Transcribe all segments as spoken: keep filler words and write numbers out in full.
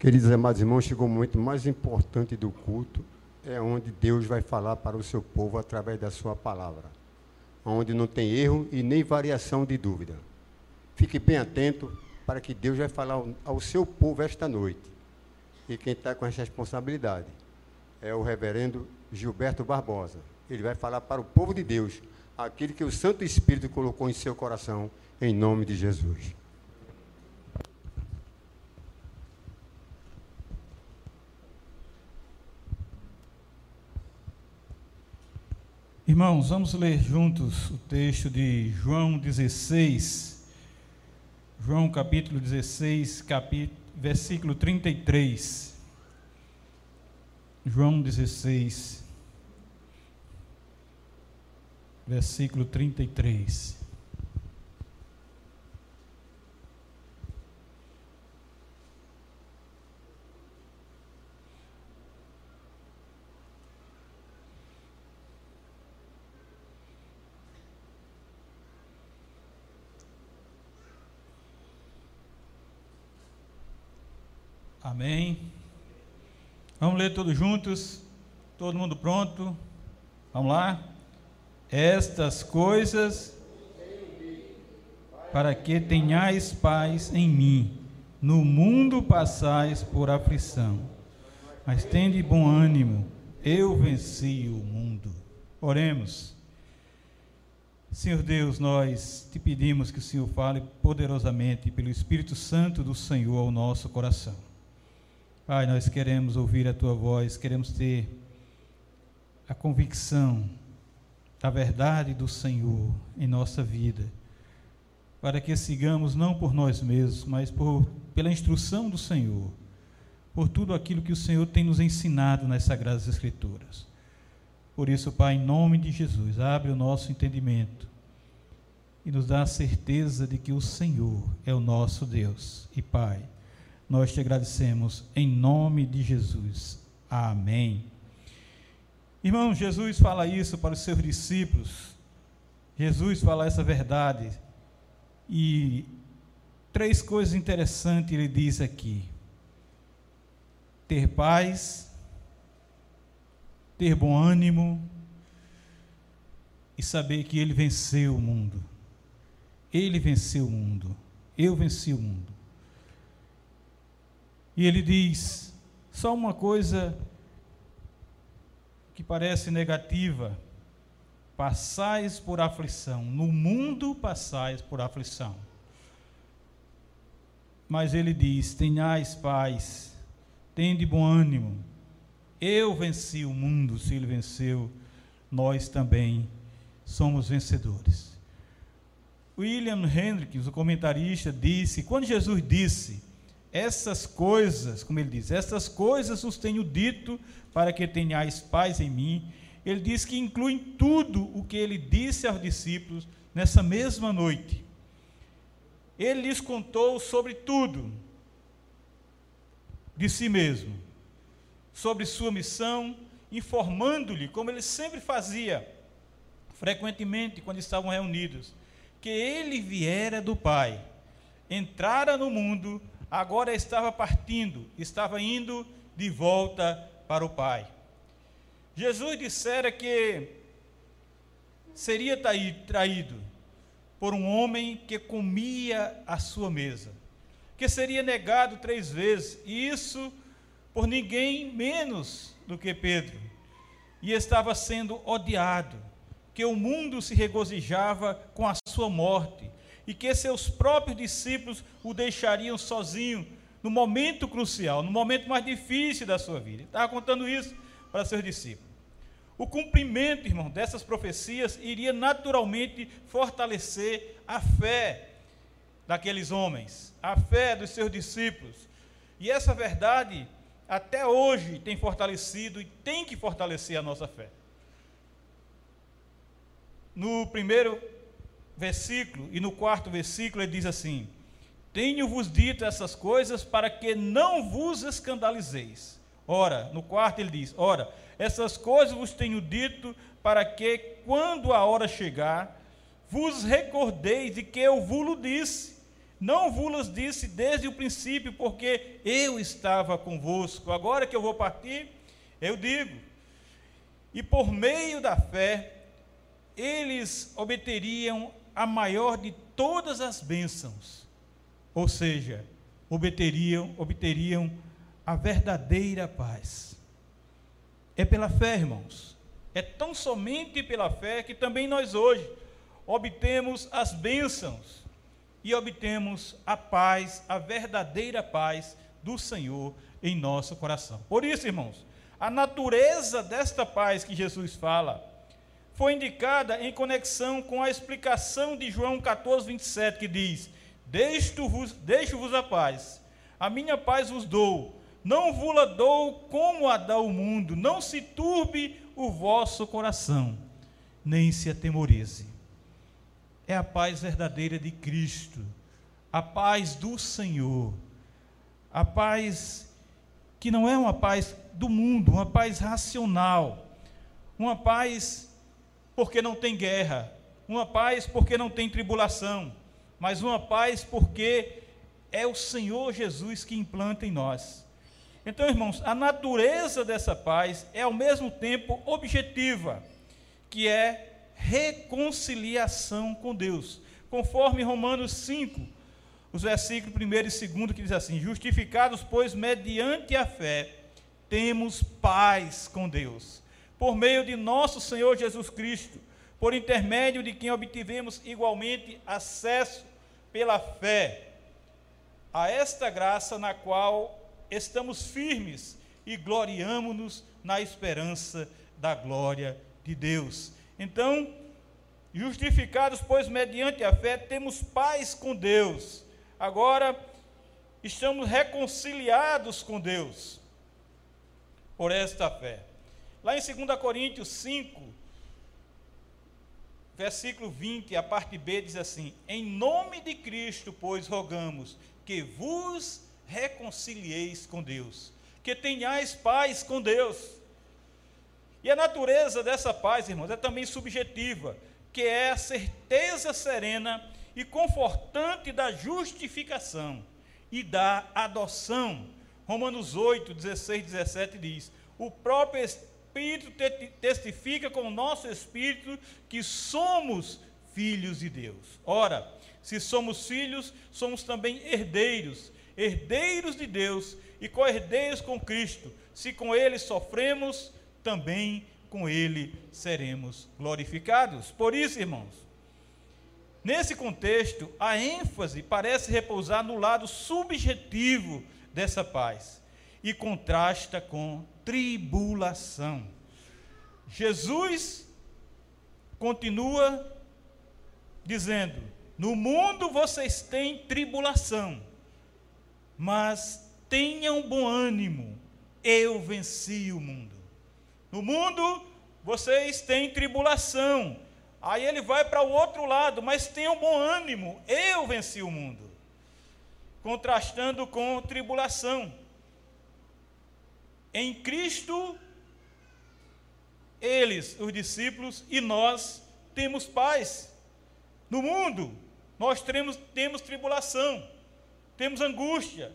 Queridos amados irmãos, chegou o momento mais importante do culto, é onde Deus vai falar para o seu povo através da sua palavra, onde não tem erro e nem variação de dúvida. Fique bem atento para que Deus vai falar ao seu povo esta noite. E quem está com essa responsabilidade é o reverendo Gilberto Barbosa. Ele vai falar para o povo de Deus, aquele que o Santo Espírito colocou em seu coração, em nome de Jesus. Irmãos, vamos ler juntos o texto de João dezesseis, João capítulo dezesseis, capítulo, versículo trinta e três, João dezesseis, versículo trinta e três. Amém. Vamos ler todos juntos? Todo mundo pronto? Vamos lá? Estas coisas para que tenhais paz em mim. No mundo passais por aflição, mas tende bom ânimo, eu venci o mundo. Oremos. Senhor Deus, nós te pedimos que o Senhor fale poderosamente pelo Espírito Santo do Senhor ao nosso coração. Pai, nós queremos ouvir a Tua voz, queremos ter a convicção da verdade do Senhor em nossa vida, para que sigamos não por nós mesmos, mas por, pela instrução do Senhor, por tudo aquilo que o Senhor tem nos ensinado nas Sagradas Escrituras. Por isso, Pai, em nome de Jesus, abre o nosso entendimento e nos dá a certeza de que o Senhor é o nosso Deus e Pai. Nós te agradecemos em nome de Jesus. Amém. Irmãos, Jesus fala isso para os seus discípulos. Jesus fala essa verdade. E três coisas interessantes ele diz aqui: ter paz, ter bom ânimo e saber que ele venceu o mundo. Ele venceu o mundo. Eu venci o mundo. E ele diz, só uma coisa que parece negativa, passais por aflição, no mundo passais por aflição. Mas ele diz, tenhais paz, tende bom ânimo, eu venci o mundo, se ele venceu, nós também somos vencedores. William Hendricks, o comentarista, disse, quando Jesus disse, essas coisas, como ele diz, essas coisas os tenho dito para que tenhais paz em mim. Ele diz que inclui tudo o que ele disse aos discípulos nessa mesma noite. Ele lhes contou sobre tudo de si mesmo, sobre sua missão, informando-lhe, como ele sempre fazia, frequentemente quando estavam reunidos, que ele viera do Pai, entrara no mundo, agora estava partindo, estava indo de volta para o Pai. Jesus dissera que seria traído por um homem que comia a sua mesa, que seria negado três vezes, e isso por ninguém menos do que Pedro, e estava sendo odiado, que o mundo se regozijava com a sua morte, e que seus próprios discípulos o deixariam sozinho, no momento crucial, no momento mais difícil da sua vida. Ele estava contando isso para seus discípulos. O cumprimento, irmão, dessas profecias iria naturalmente fortalecer a fé daqueles homens, a fé dos seus discípulos. E essa verdade, até hoje, tem fortalecido e tem que fortalecer a nossa fé. No primeiro versículo, e no quarto versículo ele diz assim, tenho-vos dito essas coisas para que não vos escandalizeis. Ora, no quarto ele diz, ora, essas coisas vos tenho dito para que, quando a hora chegar, vos recordeis de que eu vos disse, Não vos disse desde o princípio, porque eu estava convosco. Agora que eu vou partir, eu digo. E por meio da fé, eles obteriam a maior de todas as bênçãos. Ou seja, obteriam, obteriam a verdadeira paz. É pela fé, irmãos. É tão somente pela fé que também nós hoje obtemos as bênçãos e obtemos a paz, a verdadeira paz do Senhor em nosso coração. Por isso, irmãos, a natureza desta paz que Jesus fala foi indicada em conexão com a explicação de João quatorze, vinte e sete, que diz: Deixo-vos, deixo-vos a paz, a minha paz vos dou, não vou-la dou como a dá o mundo, não se turbe o vosso coração, nem se atemorize. É a paz verdadeira de Cristo, a paz do Senhor, a paz que não é uma paz do mundo, uma paz racional, uma paz porque não tem guerra, uma paz porque não tem tribulação, mas uma paz porque é o Senhor Jesus que implanta em nós. Então, irmãos, a natureza dessa paz é ao mesmo tempo objetiva, que é reconciliação com Deus, conforme Romanos cinco, os versículos primeiro e segundo, que diz assim: Justificados, pois, mediante a fé, temos paz com Deus, por meio de nosso Senhor Jesus Cristo, por intermédio de quem obtivemos igualmente acesso pela fé a esta graça na qual estamos firmes e gloriamo-nos na esperança da glória de Deus. Então, justificados, pois, mediante a fé, temos paz com Deus. Agora, estamos reconciliados com Deus por esta fé. Lá em segunda Coríntios cinco, versículo vinte, a parte B diz assim: Em nome de Cristo, pois, rogamos que vos reconcilieis com Deus, que tenhais paz com Deus. E a natureza dessa paz, irmãos, é também subjetiva, que é a certeza serena e confortante da justificação e da adoção. Romanos oito, dezesseis, dezessete diz: O próprio Espírito testifica com o nosso espírito que somos filhos de Deus. Ora, se somos filhos, somos também herdeiros, herdeiros de Deus e co-herdeiros com Cristo. Se com Ele sofremos, também com Ele seremos glorificados. Por isso, irmãos, nesse contexto, a ênfase parece repousar no lado subjetivo dessa paz e contrasta com tribulação. Jesus continua dizendo: No mundo vocês têm tribulação, mas tenham bom ânimo, eu venci o mundo. No mundo, vocês têm tribulação. Aí ele vai para o outro lado: mas tenham bom ânimo, eu venci o mundo. Contrastando com tribulação. Em Cristo, eles, os discípulos, e nós temos paz. No mundo, nós temos, temos tribulação, temos angústia,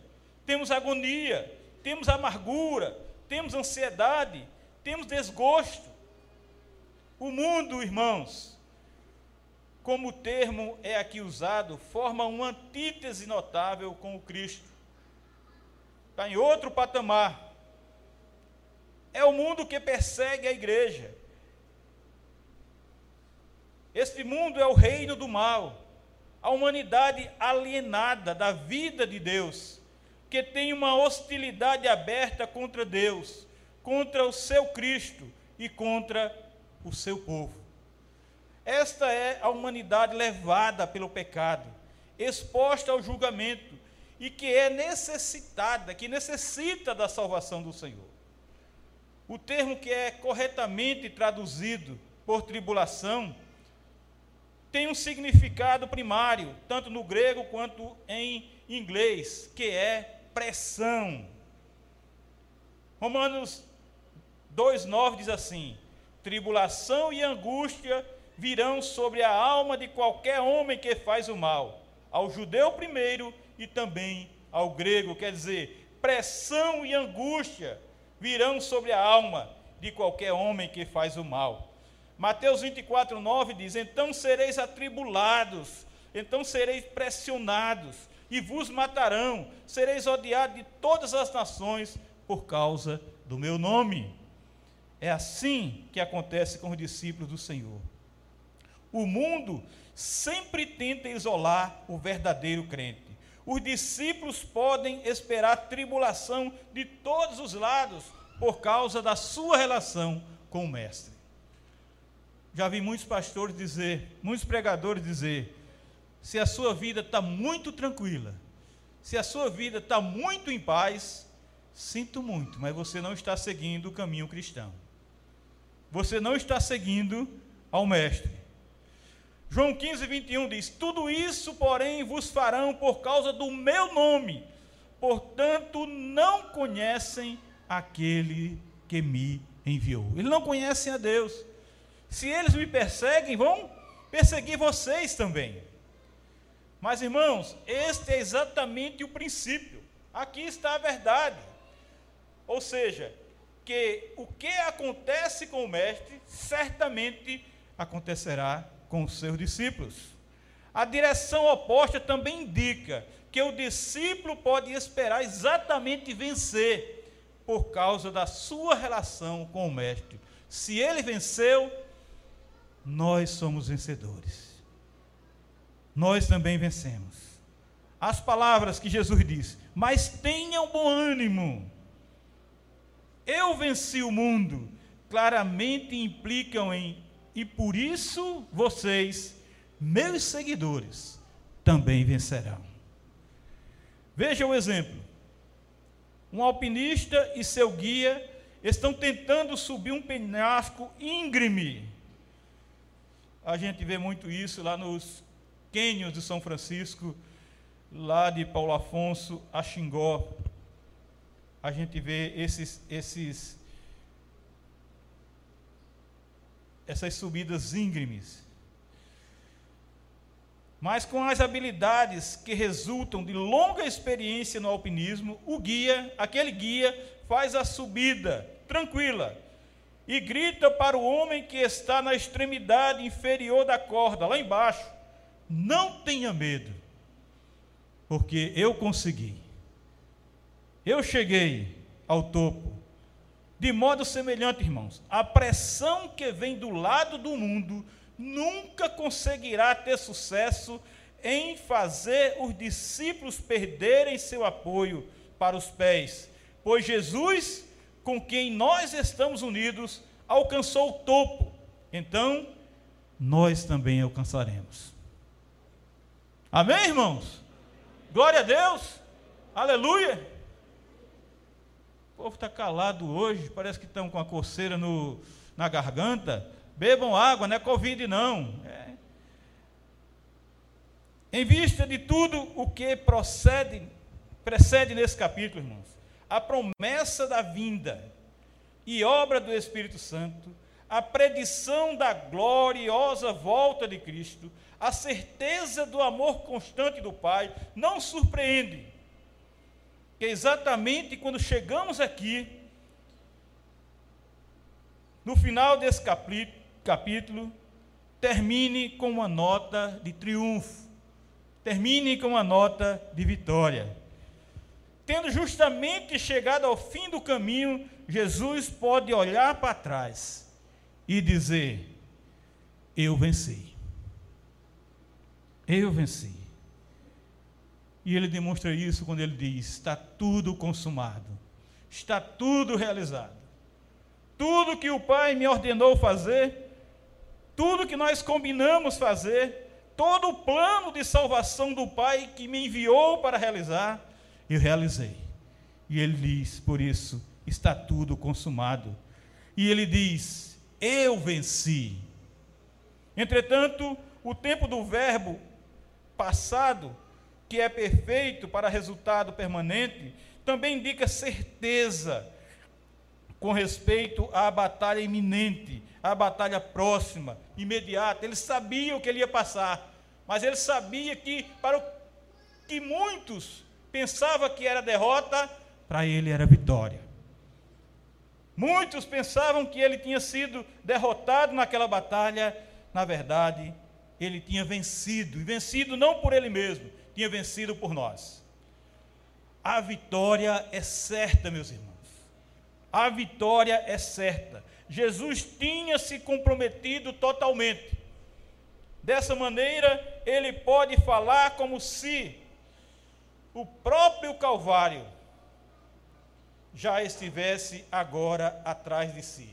temos agonia, temos amargura, temos ansiedade, temos desgosto. O mundo, irmãos, como o termo é aqui usado, forma uma antítese notável com o Cristo. Está em outro patamar. É o mundo que persegue a igreja. Este mundo é o reino do mal, a humanidade alienada da vida de Deus, que tem uma hostilidade aberta contra Deus, contra o seu Cristo e contra o seu povo. Esta é a humanidade levada pelo pecado, exposta ao julgamento, e que é necessitada, que necessita da salvação do Senhor. O termo que é corretamente traduzido por tribulação tem um significado primário, tanto no grego quanto em inglês, que é pressão. Romanos dois, nove diz assim: Tribulação e angústia virão sobre a alma de qualquer homem que faz o mal, ao judeu primeiro e também ao grego. Quer dizer, pressão e angústia virão sobre a alma de qualquer homem que faz o mal. Mateus vinte e quatro, nove diz: então sereis atribulados, então sereis pressionados, e vos matarão, sereis odiados de todas as nações por causa do meu nome. É assim que acontece com os discípulos do Senhor. O mundo sempre tenta isolar o verdadeiro crente. Os discípulos podem esperar tribulação de todos os lados por causa da sua relação com o mestre. Já vi muitos pastores dizer, muitos pregadores dizer: se a sua vida está muito tranquila, se a sua vida está muito em paz, sinto muito, mas você não está seguindo o caminho cristão. Você não está seguindo ao mestre. João quinze, vinte e um diz: tudo isso, porém, vos farão por causa do meu nome, portanto não conhecem aquele que me enviou. Eles não conhecem a Deus. Se eles me perseguem, vão perseguir vocês também. Mas, irmãos, este é exatamente o princípio. Aqui está a verdade. Ou seja, que o que acontece com o mestre, certamente acontecerá com os seus discípulos. A direção oposta também indica que o discípulo pode esperar exatamente vencer por causa da sua relação com o mestre. Se ele venceu, nós somos vencedores. Nós também vencemos. As palavras que Jesus diz: mas tenham bom ânimo, eu venci o mundo, claramente implicam em e por isso vocês, meus seguidores, também vencerão. Veja o exemplo. Um alpinista e seu guia estão tentando subir um penhasco íngreme. A gente vê muito isso lá nos cânions de São Francisco, lá de Paulo Afonso a Xingó. A gente vê esses, esses essas subidas íngremes. Mas com as habilidades que resultam de longa experiência no alpinismo, o guia, aquele guia, faz a subida tranquila e grita para o homem que está na extremidade inferior da corda, lá embaixo: não tenha medo, porque eu consegui. Eu cheguei ao topo. De modo semelhante, irmãos, a pressão que vem do lado do mundo nunca conseguirá ter sucesso em fazer os discípulos perderem seu apoio para os pés, pois Jesus, com quem nós estamos unidos, alcançou o topo. Então, nós também alcançaremos. Amém, irmãos? Glória a Deus! Aleluia! O povo está calado hoje, parece que estão com a coceira no, na garganta. Bebam água, não é Covid não. É. Em vista de tudo o que procede, precede nesse capítulo, irmãos, a promessa da vinda e obra do Espírito Santo, a predição da gloriosa volta de Cristo, a certeza do amor constante do Pai, não surpreende que exatamente quando chegamos aqui, no final desse capítulo, termine com uma nota de triunfo, termine com uma nota de vitória. Tendo justamente chegado ao fim do caminho, Jesus pode olhar para trás e dizer: eu venci, eu venci. E ele demonstra isso quando ele diz: está tudo consumado, está tudo realizado. Tudo que o Pai me ordenou fazer, tudo que nós combinamos fazer, todo o plano de salvação do Pai que me enviou para realizar, eu realizei. E ele diz, por isso, está tudo consumado. E ele diz: eu venci. Entretanto, o tempo do verbo passado, que é perfeito para resultado permanente, também indica certeza com respeito à batalha iminente, à batalha próxima, imediata. Ele sabia o que ele ia passar, mas ele sabia que para que muitos pensavam que era derrota, para ele era vitória. Muitos pensavam que ele tinha sido derrotado naquela batalha, na verdade, ele tinha vencido, e vencido não por ele mesmo, tinha vencido por nós. A vitória é certa, meus irmãos, a vitória é certa. Jesus tinha se comprometido totalmente. Dessa maneira, ele pode falar como se o próprio Calvário já estivesse agora atrás de si.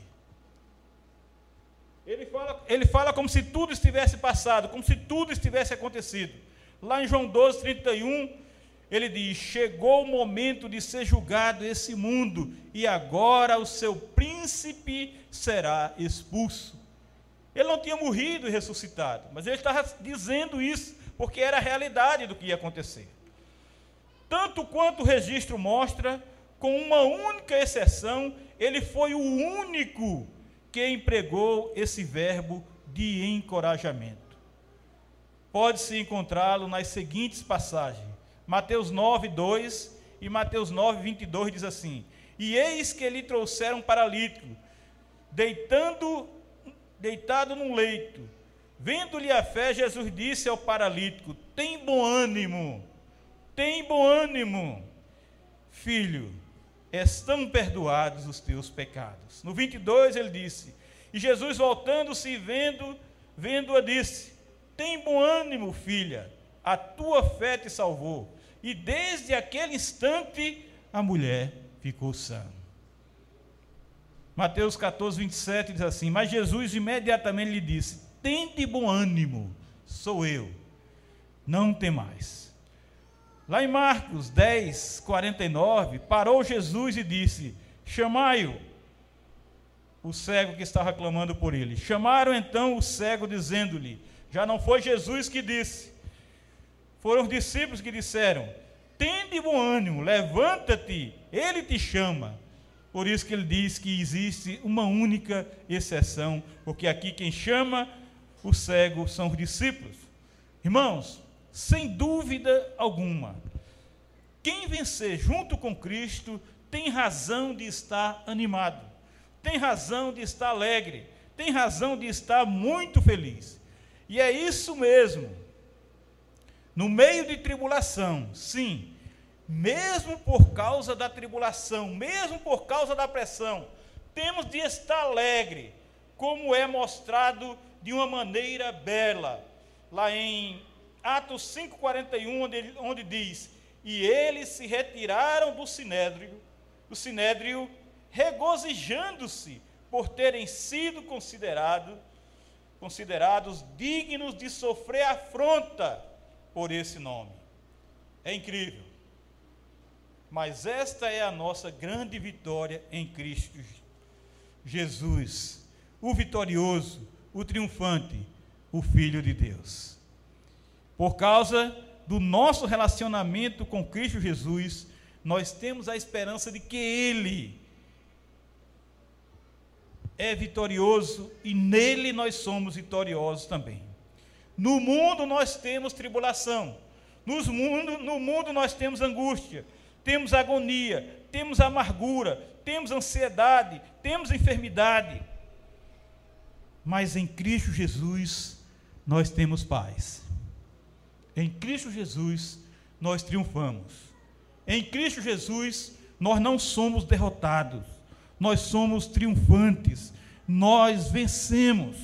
Ele fala, ele fala como se tudo estivesse passado, como se tudo estivesse acontecido. Lá em João doze, trinta e um, ele diz: chegou o momento de ser julgado esse mundo, e agora o seu príncipe será expulso. Ele não tinha morrido e ressuscitado, mas ele estava dizendo isso porque era a realidade do que ia acontecer. Tanto quanto o registro mostra, com uma única exceção, ele foi o único que empregou esse verbo de encorajamento. Pode-se encontrá-lo nas seguintes passagens. Mateus nove, dois e Mateus nove, vinte e dois diz assim: e eis que lhe trouxeram um paralítico, deitando, deitado num leito. Vendo-lhe a fé, Jesus disse ao paralítico: tem bom ânimo, tem bom ânimo, filho, estão perdoados os teus pecados. No vinte e dois ele disse: e Jesus, voltando-se e vendo, vendo-a, disse: tem bom ânimo, filha, a tua fé te salvou. E desde aquele instante a mulher ficou sã. Mateus quatorze, vinte e sete diz assim: mas Jesus imediatamente lhe disse: tende bom ânimo, sou eu, não temais. Lá em Marcos dez, quarenta e nove, parou Jesus e disse: chamai-o, o cego que estava clamando por ele. Chamaram então o cego, dizendo-lhe, já não foi Jesus que disse, foram os discípulos que disseram: tende bom ânimo, levanta-te, ele te chama. Por isso que ele diz que existe uma única exceção, porque aqui quem chama o cego são os discípulos. Irmãos, sem dúvida alguma, quem vencer junto com Cristo tem razão de estar animado, tem razão de estar alegre, tem razão de estar muito feliz. E é isso mesmo. No meio de tribulação, sim, mesmo por causa da tribulação, mesmo por causa da pressão, temos de estar alegre, como é mostrado de uma maneira bela, lá em Atos cinco, quarenta e um, onde, onde diz: e eles se retiraram do sinédrio, do sinédrio, regozijando-se por terem sido considerado, considerados dignos de sofrer afronta por esse nome. É incrível. Mas esta é a nossa grande vitória em Cristo Jesus, o vitorioso, o triunfante, o Filho de Deus. Por causa do nosso relacionamento com Cristo Jesus, nós temos a esperança de que Ele é vitorioso e nele nós somos vitoriosos também. No mundo nós temos tribulação, Nos mundo, no mundo nós temos angústia, temos agonia, temos amargura, temos ansiedade, temos enfermidade, mas em Cristo Jesus nós temos paz. Em Cristo Jesus nós triunfamos. Em Cristo Jesus nós não somos derrotados, nós somos triunfantes, nós vencemos.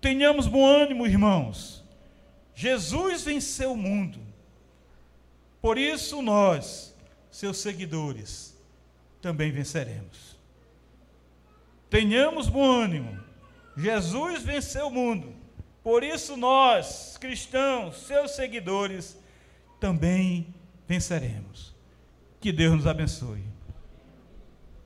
Tenhamos bom ânimo, irmãos. Jesus venceu o mundo. Por isso nós, seus seguidores, também venceremos. Tenhamos bom ânimo. Jesus venceu o mundo. Por isso nós, cristãos, seus seguidores, também venceremos. Que Deus nos abençoe.